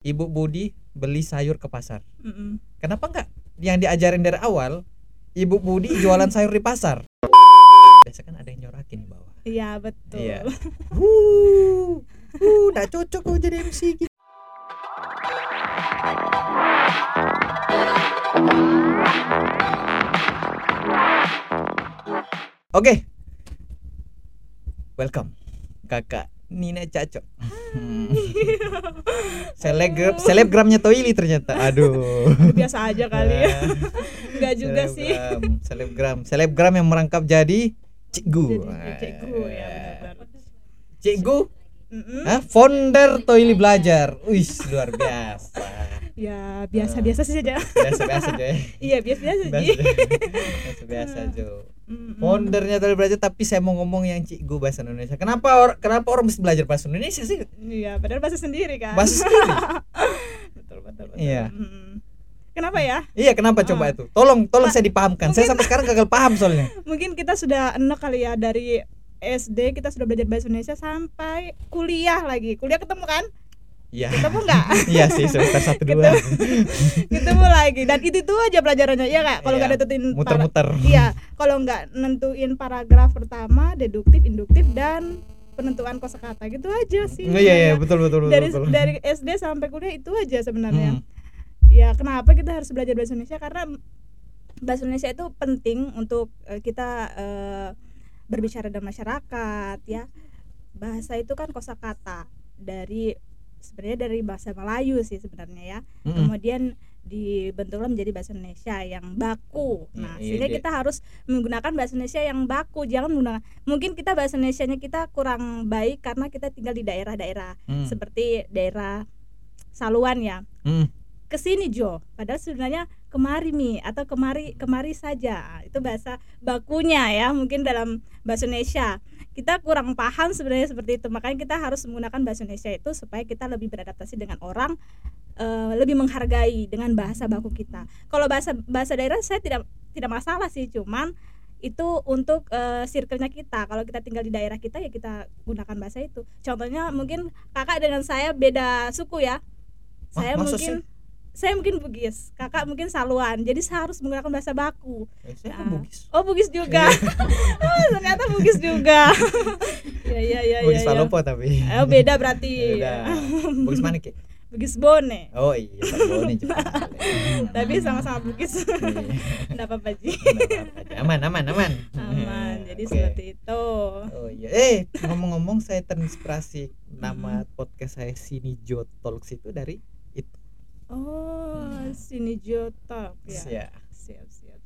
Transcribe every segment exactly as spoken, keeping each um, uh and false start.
Ibu Budi beli sayur ke pasar. Mm-mm. Kenapa enggak yang diajarin dari awal, Ibu Budi jualan sayur di pasar? Biasa kan ada yang nyorakin di bawah. Iya, betul. Iya. Wuh, wuh, enggak cocok kok jadi M C gitu. Oke, okay. Welcome Kakak Nina Caco. Selebgram, selebgramnya Toiliet ternyata. Aduh. Biasa aja kali ya. Enggak juga selebgram, sih. Selebgram, selebgram yang merangkap jadi cikgu. Jadi cikgu ya benar. Cikgu? Mm-hmm. Hah? Founder Toiliet Belajar. Wih, luar biasa. Ya, biasa-biasa sih aja. Biasa-biasa aja. Iya, biasa-biasa aja. Biasa-biasa aja. Foundernya tadi belajar, tapi saya mau ngomong yang cikgu bahasa Indonesia. Kenapa or, kenapa orang mesti belajar bahasa Indonesia sih? Iya, padahal bahasa sendiri kan. Bahasa sendiri. Betul, betul, betul. Iya. Mm-hmm. Kenapa ya? Iya, kenapa coba ah. itu? Tolong, tolong nah, saya dipahamkan. Mungkin, saya sampai sekarang gagal paham soalnya. Mungkin kita sudah enak kali ya, dari S D kita sudah belajar bahasa Indonesia sampai kuliah lagi. Kuliah ketemu kan? Ya. Ketemu enggak? Iya sih, semester satu dua. Ketemu lagi. Dan itu itu aja pelajarannya, ya enggak? Kalau enggak iya, nentuin muter-muter. Para, iya, kalau enggak nentuin paragraf pertama, deduktif, induktif dan penentuan kosakata. Gitu aja sih. Iya, iya, betul betul betul. Dari betul. Dari S D sampai kuliah itu aja sebenarnya. Hmm. Ya, kenapa kita harus belajar bahasa Indonesia? Karena bahasa Indonesia itu penting untuk kita uh, berbicara dengan masyarakat, ya. Bahasa itu kan kosakata dari sebenarnya dari bahasa Melayu sih sebenarnya ya. Mm-hmm. Kemudian dibentuklah menjadi bahasa Indonesia yang baku. Nah, mm, iya, sehingga iya. kita harus menggunakan bahasa Indonesia yang baku. Jangan menggunakan, mungkin kita bahasa Indonesianya kita kurang baik karena kita tinggal di daerah-daerah mm. seperti daerah Saluan ya. Mm. Kesini Jo, padahal sebenarnya kemari mi atau kemari kemari saja. Itu bahasa bakunya ya, mungkin dalam bahasa Indonesia. Kita kurang paham sebenarnya seperti itu. Makanya kita harus menggunakan bahasa Indonesia itu supaya kita lebih beradaptasi dengan orang, e, lebih menghargai dengan bahasa baku kita. Kalau bahasa bahasa daerah saya tidak tidak masalah sih, cuman itu untuk uh, circle-nya kita. Kalau kita tinggal di daerah kita ya kita gunakan bahasa itu. Contohnya mungkin kakak dengan saya beda suku ya. Wah, saya mungkin sih? Saya mungkin Bugis, kakak mungkin Saluan, jadi saya harus menggunakan bahasa baku. Eh, saya nah. kan Bugis. Oh Bugis juga, oh, ternyata Bugis juga. ya ya ya. Bugis ya, Palopo ya. Tapi. Oh beda berarti. Beda. Bugis mana ki? Bugis Bone. Oh iya Bone juga. Tapi sama-sama Bugis. Tidak apa-apa ji. Aman aman aman. Aman, jadi okay. seperti itu. Oh iya. Eh ngomong-ngomong saya terinspirasi nama hmm. podcast saya Sini Jo Talks itu dari itu. Oh, hmm. Sini Jo Talk ya. Siap, siap, siap.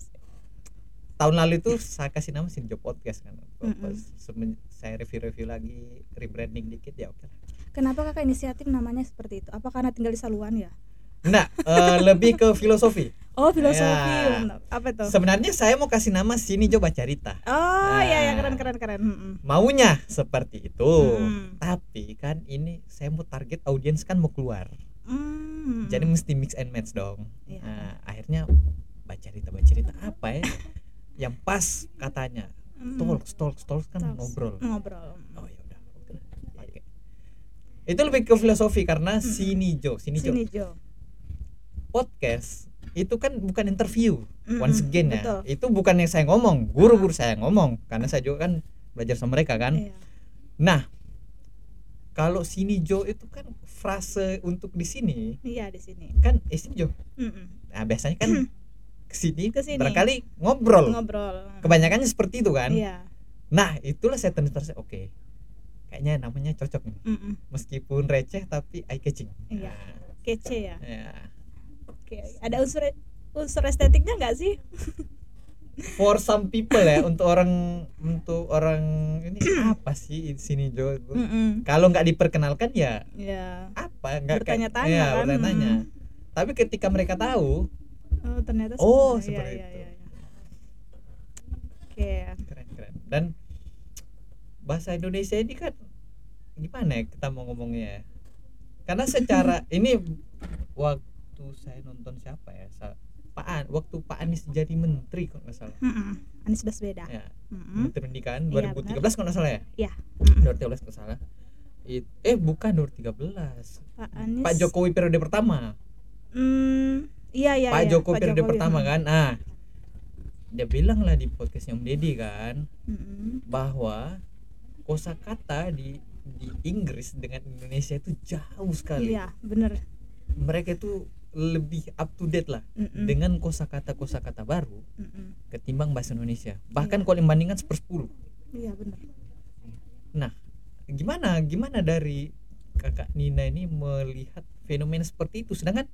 Tahun lalu itu saya kasih nama Sini Jo Podcast kan. Mm-hmm. Saya review-review lagi, rebranding dikit ya oke. Kenapa kakak inisiatif namanya seperti itu? Apa karena tinggal di Saluan ya? Nah, uh, lebih ke filosofi. Oh, filosofi. Ya. Apa itu? Sebenarnya saya mau kasih nama Sini Jo Baca Cerita. Oh, iya nah, ya keren keren keren. Mm-hmm. Maunya seperti itu. Mm. Tapi kan ini saya mau target audiens kan mau keluar. Hmm. Jadi mesti mix and match dong. Ya. Nah, akhirnya baca cerita baca cerita apa ya yang pas katanya. Hmm. Talk, talk, talk kan talks. ngobrol. Ngobrol. Oh ya udah. Okay. Itu lebih ke filosofi karena hmm. Sini Jo, Sini Jo. Sini Jo. Podcast itu kan bukan interview. Hmm. Once again ya. Betul. Itu bukan yang saya ngomong, guru-guru saya ngomong karena saya juga kan belajar sama mereka kan. Ya. Nah, kalau Sini Jo itu kan frase untuk di sini. Iya, di sini. Kan eh, Sini Jo. Mm-mm. Nah, biasanya kan ke sini berkali ngobrol. Ngobrol. Kebanyakannya seperti itu kan? Iya. Nah, itulah saya terus-terus oke. Okay. Kayaknya namanya cocok nih. Mm-mm. Meskipun receh tapi eye catching. Iya. Kece ya. Iya. Oke, okay. Ada unsur unsur estetiknya enggak sih? For some people ya, untuk orang untuk orang ini apa sih Sini Jo? Kalau nggak diperkenalkan ya, ya. apa nggak kayak bertanya-tanya ya, kan? bertanya-tanya. Hmm. Tapi ketika mereka tahu, oh ternyata oh seperti ya, itu. Ya, ya, ya. Oke. Okay. Keren keren. Dan bahasa Indonesia ini kan gimana ya kita mau ngomongnya? Karena secara ini waktu saya nonton siapa ya? Sa- Pak An, waktu Pak Anies jadi menteri kalau nggak salah. Mm-mm. Anies Baswedan. Ya. Menteri Pendidikan dua ribu tiga belas iya, kalau nggak salah ya. Iya. dua ribu tiga belas kalau nggak salah. It, eh bukan nomor tiga belas Pak Anies, Pak Jokowi periode pertama. Hmm, iya iya. Pak iya, Jokowi Pak periode Jokowi pertama kan. Ah, dia bilang lah di podcastnya Om Deddy kan, mm-hmm. bahwa kosakata di di Inggris dengan Indonesia itu jauh sekali. Iya benar. Mereka itu lebih up to date lah, mm-mm. dengan kosakata kosakata baru, mm-mm. ketimbang bahasa Indonesia. Bahkan iya. kalau dibandingkan sepersepuluh. Iya benar. Nah, gimana gimana dari Kakak Nina ini melihat fenomena seperti itu? Sedangkan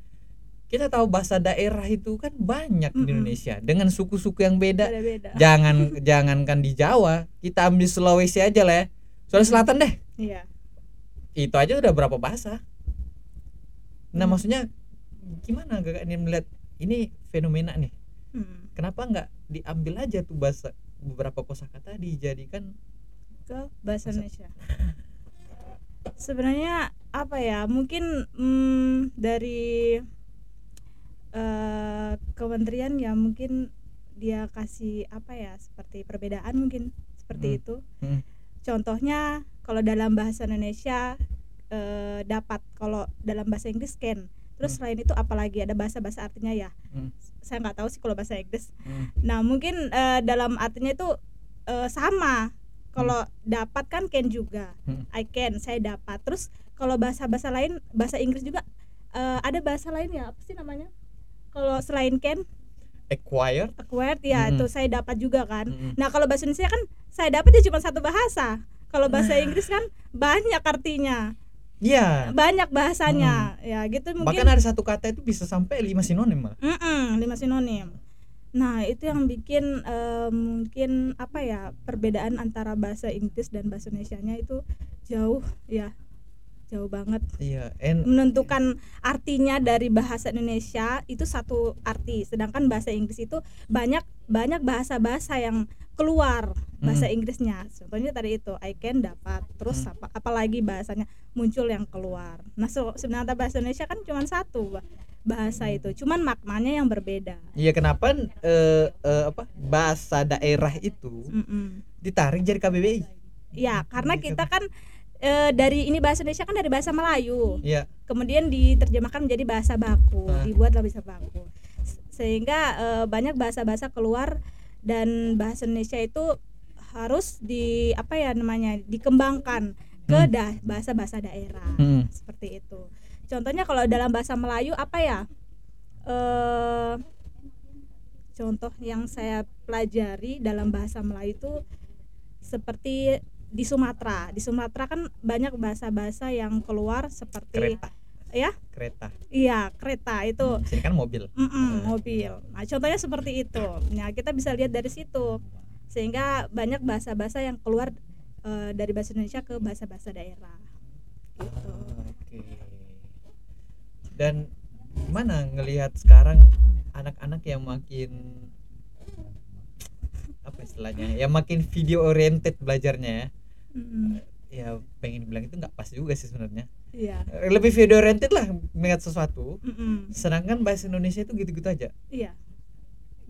kita tahu bahasa daerah itu kan banyak mm-mm. di Indonesia dengan suku-suku yang beda. Beda-beda. Jangan jangankan di Jawa, kita ambil Sulawesi aja lah ya. Sulawesi Selatan deh. Iya. Itu aja udah berapa bahasa. Nah, mm. maksudnya gimana Kakak Nina melihat ini fenomena nih? Hmm. Kenapa nggak diambil aja tuh bahasa, beberapa kosakata dijadikan ke bahasa Indonesia? Sebenarnya apa ya? Mungkin hmm, dari uh, kementerian ya mungkin dia kasih apa ya? Seperti perbedaan mungkin seperti hmm. itu. Hmm. Contohnya kalau dalam bahasa Indonesia uh, dapat, kalau dalam bahasa Inggris can. Terus selain itu apalagi ada bahasa-bahasa artinya ya, hmm. saya nggak tahu sih kalau bahasa Inggris. Hmm. Nah mungkin uh, dalam artinya itu uh, sama. Kalau hmm. dapat kan can juga, hmm. I can, saya dapat. Terus kalau bahasa-bahasa lain, bahasa Inggris juga uh, ada bahasa lain ya, apa sih namanya? Kalau selain can, acquired. Acquired ya, hmm. itu saya dapat juga kan. Hmm. Nah kalau bahasa Indonesia kan saya dapat ya cuma satu bahasa. Kalau bahasa Inggris kan banyak artinya. Iya. Banyak bahasanya. Hmm. Ya, gitu mungkin. Bahkan ada satu kata itu bisa sampai lima sinonim, mah. Heeh, lima sinonim. Nah, itu yang bikin uh, mungkin apa ya? Perbedaan antara bahasa Inggris dan bahasa Indonesianya itu jauh ya. Jauh banget. Iya, and menentukan artinya dari bahasa Indonesia itu satu arti, sedangkan bahasa Inggris itu banyak banyak bahasa-bahasa yang keluar bahasa hmm. Inggrisnya. Contohnya tadi itu I can dapat, terus hmm. apa apalagi bahasanya muncul yang keluar. Nah, so, sebenarnya bahasa Indonesia kan cuma satu bahasa itu, cuman maknanya yang berbeda. Iya, kenapa eh, eh, apa bahasa daerah itu Mm-mm. ditarik dari K B B I? Ya, karena kita kan E, dari ini bahasa Indonesia kan dari bahasa Melayu, yeah. kemudian diterjemahkan menjadi bahasa baku, ah. dibuatlah bahasa baku, sehingga e, banyak bahasa-bahasa keluar dan bahasa Indonesia itu harus di apa ya namanya dikembangkan ke hmm. da, bahasa-bahasa daerah hmm. seperti itu. Contohnya kalau dalam bahasa Melayu apa ya? E, contoh yang saya pelajari dalam bahasa Melayu itu seperti di Sumatera, di Sumatera kan banyak bahasa-bahasa yang keluar seperti kereta. Ya? Kereta. Iya, kereta itu. Hmm, sini kan mobil. Mm-mm, mobil. Nah, contohnya seperti itu. Nah, kita bisa lihat dari situ. Sehingga banyak bahasa-bahasa yang keluar e, dari bahasa Indonesia ke bahasa-bahasa daerah. Gitu. Ah, oke. Okay. Dan gimana ngelihat sekarang anak-anak yang makin apa istilahnya? Yang makin video oriented belajarnya ya. Mm. Ya pengen bilang itu nggak pas juga sih sebenarnya. Iya. Yeah. Lebih video oriented lah melihat sesuatu. Mm-mm. Sedangkan bahasa Indonesia itu gitu-gitu aja. Iya. Yeah.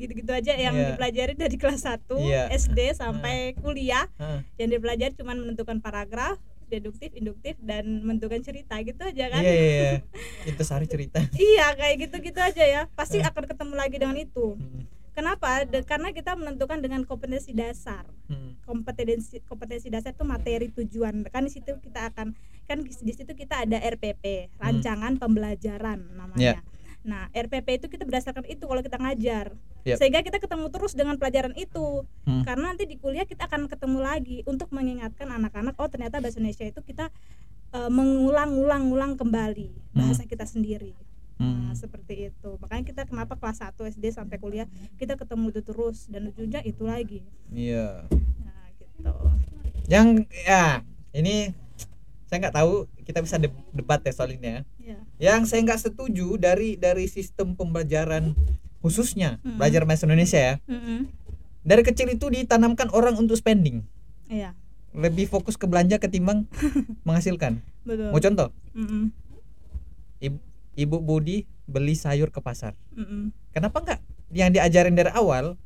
Gitu-gitu aja yang yeah. dipelajari dari kelas satu yeah. S D sampai kuliah. Uh. Yang dipelajari cuma menentukan paragraf, deduktif, induktif dan menentukan cerita gitu aja kan. Iya. Yeah, yeah. Itu sehari cerita. Iya, kayak gitu-gitu aja ya. Pasti uh. akan ketemu lagi dengan itu. Mm. Kenapa? De- karena kita menentukan dengan kompetensi dasar. Hmm. Kompetensi kompetensi dasar itu materi tujuan. Kan di situ kita akan kan di situ kita ada R P P, rancangan hmm. pembelajaran namanya. Yeah. Nah, R P P itu kita berdasarkan itu kalau kita ngajar. Yep. Sehingga kita ketemu terus dengan pelajaran itu. Hmm. Karena nanti di kuliah kita akan ketemu lagi untuk mengingatkan anak-anak, oh ternyata bahasa Indonesia itu kita uh, mengulang-ulang-ulang kembali bahasa hmm. kita sendiri. Nah, seperti itu. Makanya kita kenapa kelas satu S D sampai kuliah kita ketemu itu terus dan ujungnya itu lagi. Iya. Nah, gitu. Yang ya, ini saya enggak tahu kita bisa debat ya soal ini ya. Iya. Yang saya enggak setuju dari dari sistem pembelajaran khususnya mm-hmm. belajar bahasa Indonesia ya. Mm-hmm. Dari kecil itu ditanamkan orang untuk spending. Iya. Lebih fokus ke belanja ketimbang menghasilkan. Betul. Mau contoh? Mm-hmm. Ibu Ibu Budi beli sayur ke pasar. Mm-mm. Kenapa enggak yang diajarin dari awal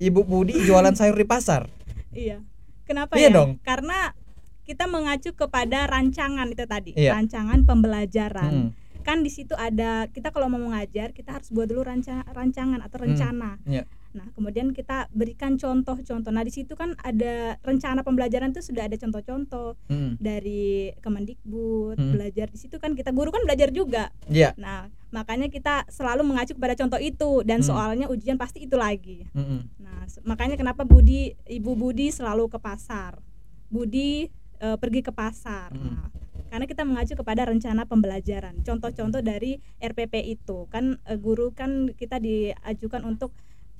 Ibu Budi jualan sayur di pasar? Iya. Kenapa iya ya? Dong. Karena kita mengacu kepada rancangan itu tadi, iya. rancangan pembelajaran. Hmm. Kan di situ ada, kita kalau mau mengajar kita harus buat dulu ranca, rancangan atau rencana. Hmm. Yeah. Nah, kemudian kita berikan contoh-contoh. Nah, di situ kan ada rencana pembelajaran itu sudah ada contoh-contoh hmm. dari Kemendikbud, hmm. belajar di situ kan kita guru kan belajar juga. Yeah. Nah, makanya kita selalu mengacu kepada contoh itu dan hmm. soalnya ujian pasti itu lagi. Hmm. Nah, makanya kenapa Budi, Ibu Budi selalu ke pasar. Budi e, pergi ke pasar. Hmm. Nah, karena kita mengacu kepada rencana pembelajaran. Contoh-contoh dari R P P itu kan e, guru kan kita diajukan untuk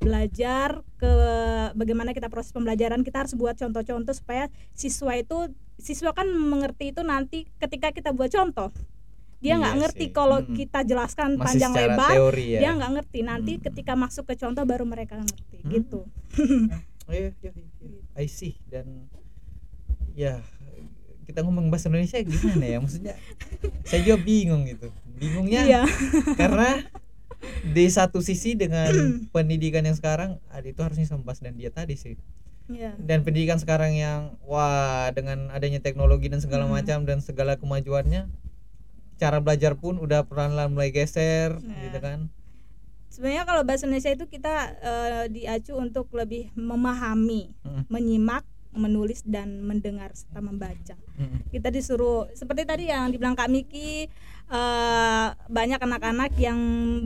belajar ke bagaimana kita proses pembelajaran, kita harus buat contoh-contoh supaya siswa itu siswa kan mengerti itu nanti ketika kita buat contoh dia nggak iya ngerti kalau hmm. kita jelaskan masih panjang lebar teori, ya? Dia nggak ngerti nanti hmm. ketika masuk ke contoh baru mereka ngerti hmm. gitu. Oh iya, iya, iya. I see. Dan ya kita ngomong bahasa Indonesia gimana ya, maksudnya saya juga bingung gitu, bingungnya iya. karena di satu sisi dengan pendidikan yang sekarang itu harusnya sembas dan dia tadi sih yeah. dan pendidikan sekarang yang wah dengan adanya teknologi dan segala hmm. macam dan segala kemajuannya cara belajar pun udah perlahan-lahan mulai geser yeah. gitu kan. Sebenarnya kalau bahasa Indonesia itu kita uh, diacu untuk lebih memahami, hmm. menyimak, menulis dan mendengar serta membaca. Hmm. Kita disuruh seperti tadi yang dibilang Kak Miki, uh, banyak anak-anak yang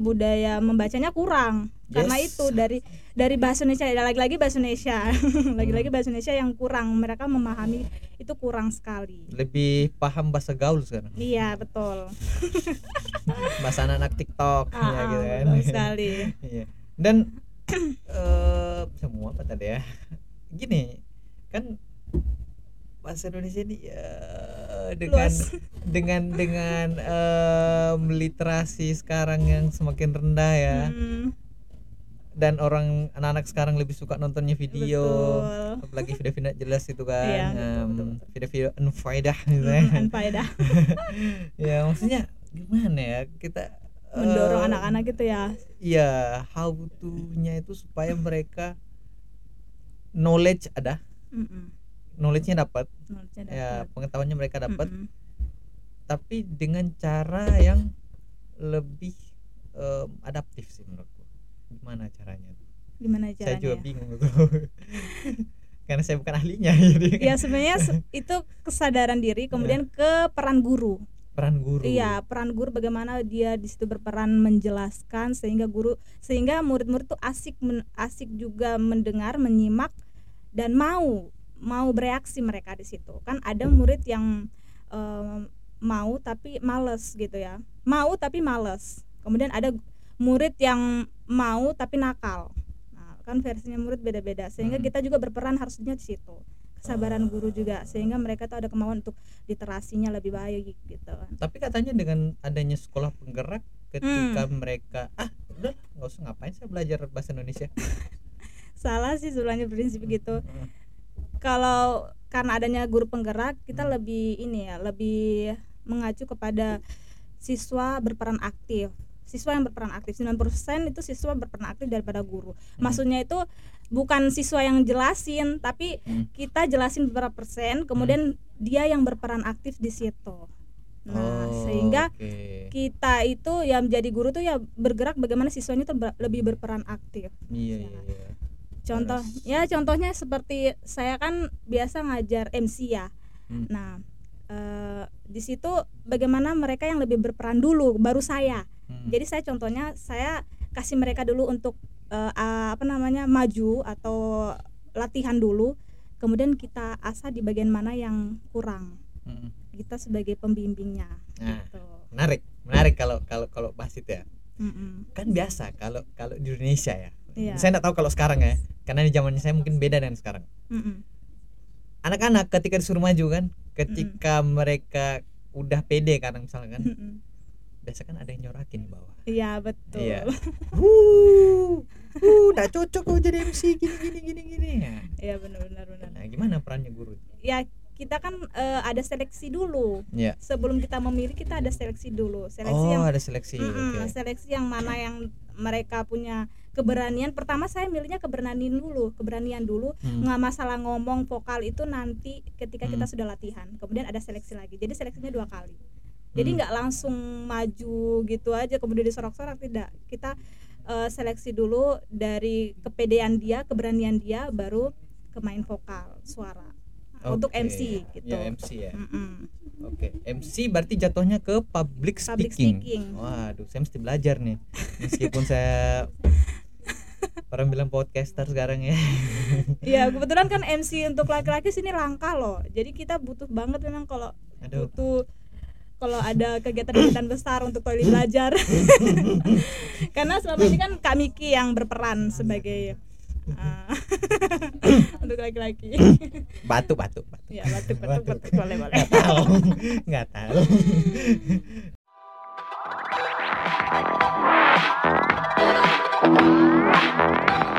budaya membacanya kurang. Yes. Karena itu dari dari bahasa Indonesia, lagi-lagi bahasa Indonesia, lagi-lagi bahasa Indonesia yang kurang, mereka memahami itu kurang sekali. Lebih paham bahasa gaul sekarang. Iya betul. Bahasa anak-anak TikTok, ah, ya gitu kan. Betul sekali. Dan uh, semua apa tadi ya? Gini. Kan bahasa Indonesia ini uh, dengan, dengan dengan dengan um, literasi sekarang yang semakin rendah ya hmm. dan orang anak-anak sekarang lebih suka nontonnya video, betul. Apalagi video-video jelas itu kan ya, um, betul, betul. Video-video unfaedah gitu ya. Unfaedah. Ya maksudnya gimana ya kita mendorong uh, anak-anak gitu ya. Iya, how to-nya itu supaya mereka knowledge ada. Mm-mm. Knowledge-nya dapat, ya pengetahuannya mereka dapat, tapi dengan cara yang lebih um, adaptif sih menurutku. Gimana caranya? Gimana caranya? Saya juga ya? Bingung tuh, karena saya bukan ahlinya. Jadi. Ya sebenarnya itu kesadaran diri, kemudian ke peran guru. Peran guru. Iya, peran guru bagaimana dia di situ berperan menjelaskan sehingga guru, sehingga murid-murid tuh asik, men, asik juga mendengar, menyimak. Dan mau mau bereaksi mereka di situ. Kan ada murid yang um, mau tapi malas gitu ya. Mau tapi malas. Kemudian ada murid yang mau tapi nakal. Nah, kan versinya murid beda-beda. Sehingga kita juga berperan harusnya di situ. Kesabaran guru juga sehingga mereka tuh ada kemauan untuk literasinya lebih baik gitu. Tapi katanya dengan adanya sekolah penggerak ketika hmm. mereka ah, udah enggak usah ngapain saya belajar bahasa Indonesia. Salah sih sebenarnya prinsip gitu. Hmm. Kalau karena adanya guru penggerak, kita hmm. lebih ini ya, lebih mengacu kepada siswa berperan aktif. Siswa yang berperan aktif sembilan puluh persen itu siswa berperan aktif daripada guru. Hmm. Maksudnya itu bukan siswa yang jelasin, tapi hmm. kita jelasin beberapa persen, kemudian hmm. dia yang berperan aktif di situ. Nah, oh, sehingga okay. kita itu yang menjadi guru tuh ya bergerak bagaimana siswanya ter- lebih berperan aktif. Iya, yeah, iya. Contoh, ya contohnya seperti saya kan biasa ngajar M C ya. Hmm. Nah, e, di situ bagaimana mereka yang lebih berperan dulu, baru saya. Hmm. Jadi saya contohnya saya kasih mereka dulu untuk e, apa namanya maju atau latihan dulu. Kemudian kita asah di bagian mana yang kurang. Hmm. Kita sebagai pembimbingnya. Nah, gitu. Menarik, menarik kalau kalau kalau bahas itu ya. Hmm-mm. Kan biasa kalau kalau di Indonesia ya. Yeah. Saya nggak tahu kalau sekarang ya, karena di zamannya saya mungkin beda dengan sekarang. Mm-mm. Anak-anak ketika disuruh maju kan, ketika Mm-mm. mereka udah pede karena misalnya kan, Mm-mm. biasa kan ada yang nyorakin di bawah. Iya yeah, betul. Iya. Wuh, wuh, nggak cocok kok jadi M C gini gini gini gini. Iya yeah, benar-benar benar. Nah, gimana perannya guru? Ya yeah, kita kan uh, ada seleksi dulu. Yeah. Sebelum kita memilih kita ada seleksi dulu. Seleksi oh yang, ada seleksi. Mm, okay. Seleksi yang mana yang mereka punya keberanian. Pertama saya milihnya keberanian dulu, keberanian dulu. Hmm. Nggak masalah ngomong vokal itu nanti ketika hmm. kita sudah latihan. Kemudian ada seleksi lagi. Jadi seleksinya dua kali. Jadi nggak hmm. langsung maju gitu aja kemudian disorok-sorok, tidak. Kita uh, seleksi dulu dari kepedean dia, keberanian dia, baru ke main vokal suara. Okay. Untuk M C gitu. Ya, M C ya. Mm-mm. Oke, okay. M C berarti jatuhnya ke public speaking. Public speaking. Waduh, saya mesti belajar nih. Meskipun saya orang bilang podcaster sekarang ya. Iya, kebetulan kan M C untuk laki-laki sini langka loh. Jadi kita butuh banget memang kalau butuh kalau ada kegiatan-kegiatan besar untuk Toiliet belajar. Karena selama ini kan Kak Miki yang berperan sebagai Uh, untuk laki-laki batuk batuk batuk ya batuk batuk batuk, batuk. Boleh boleh nggak tahu nggak tahu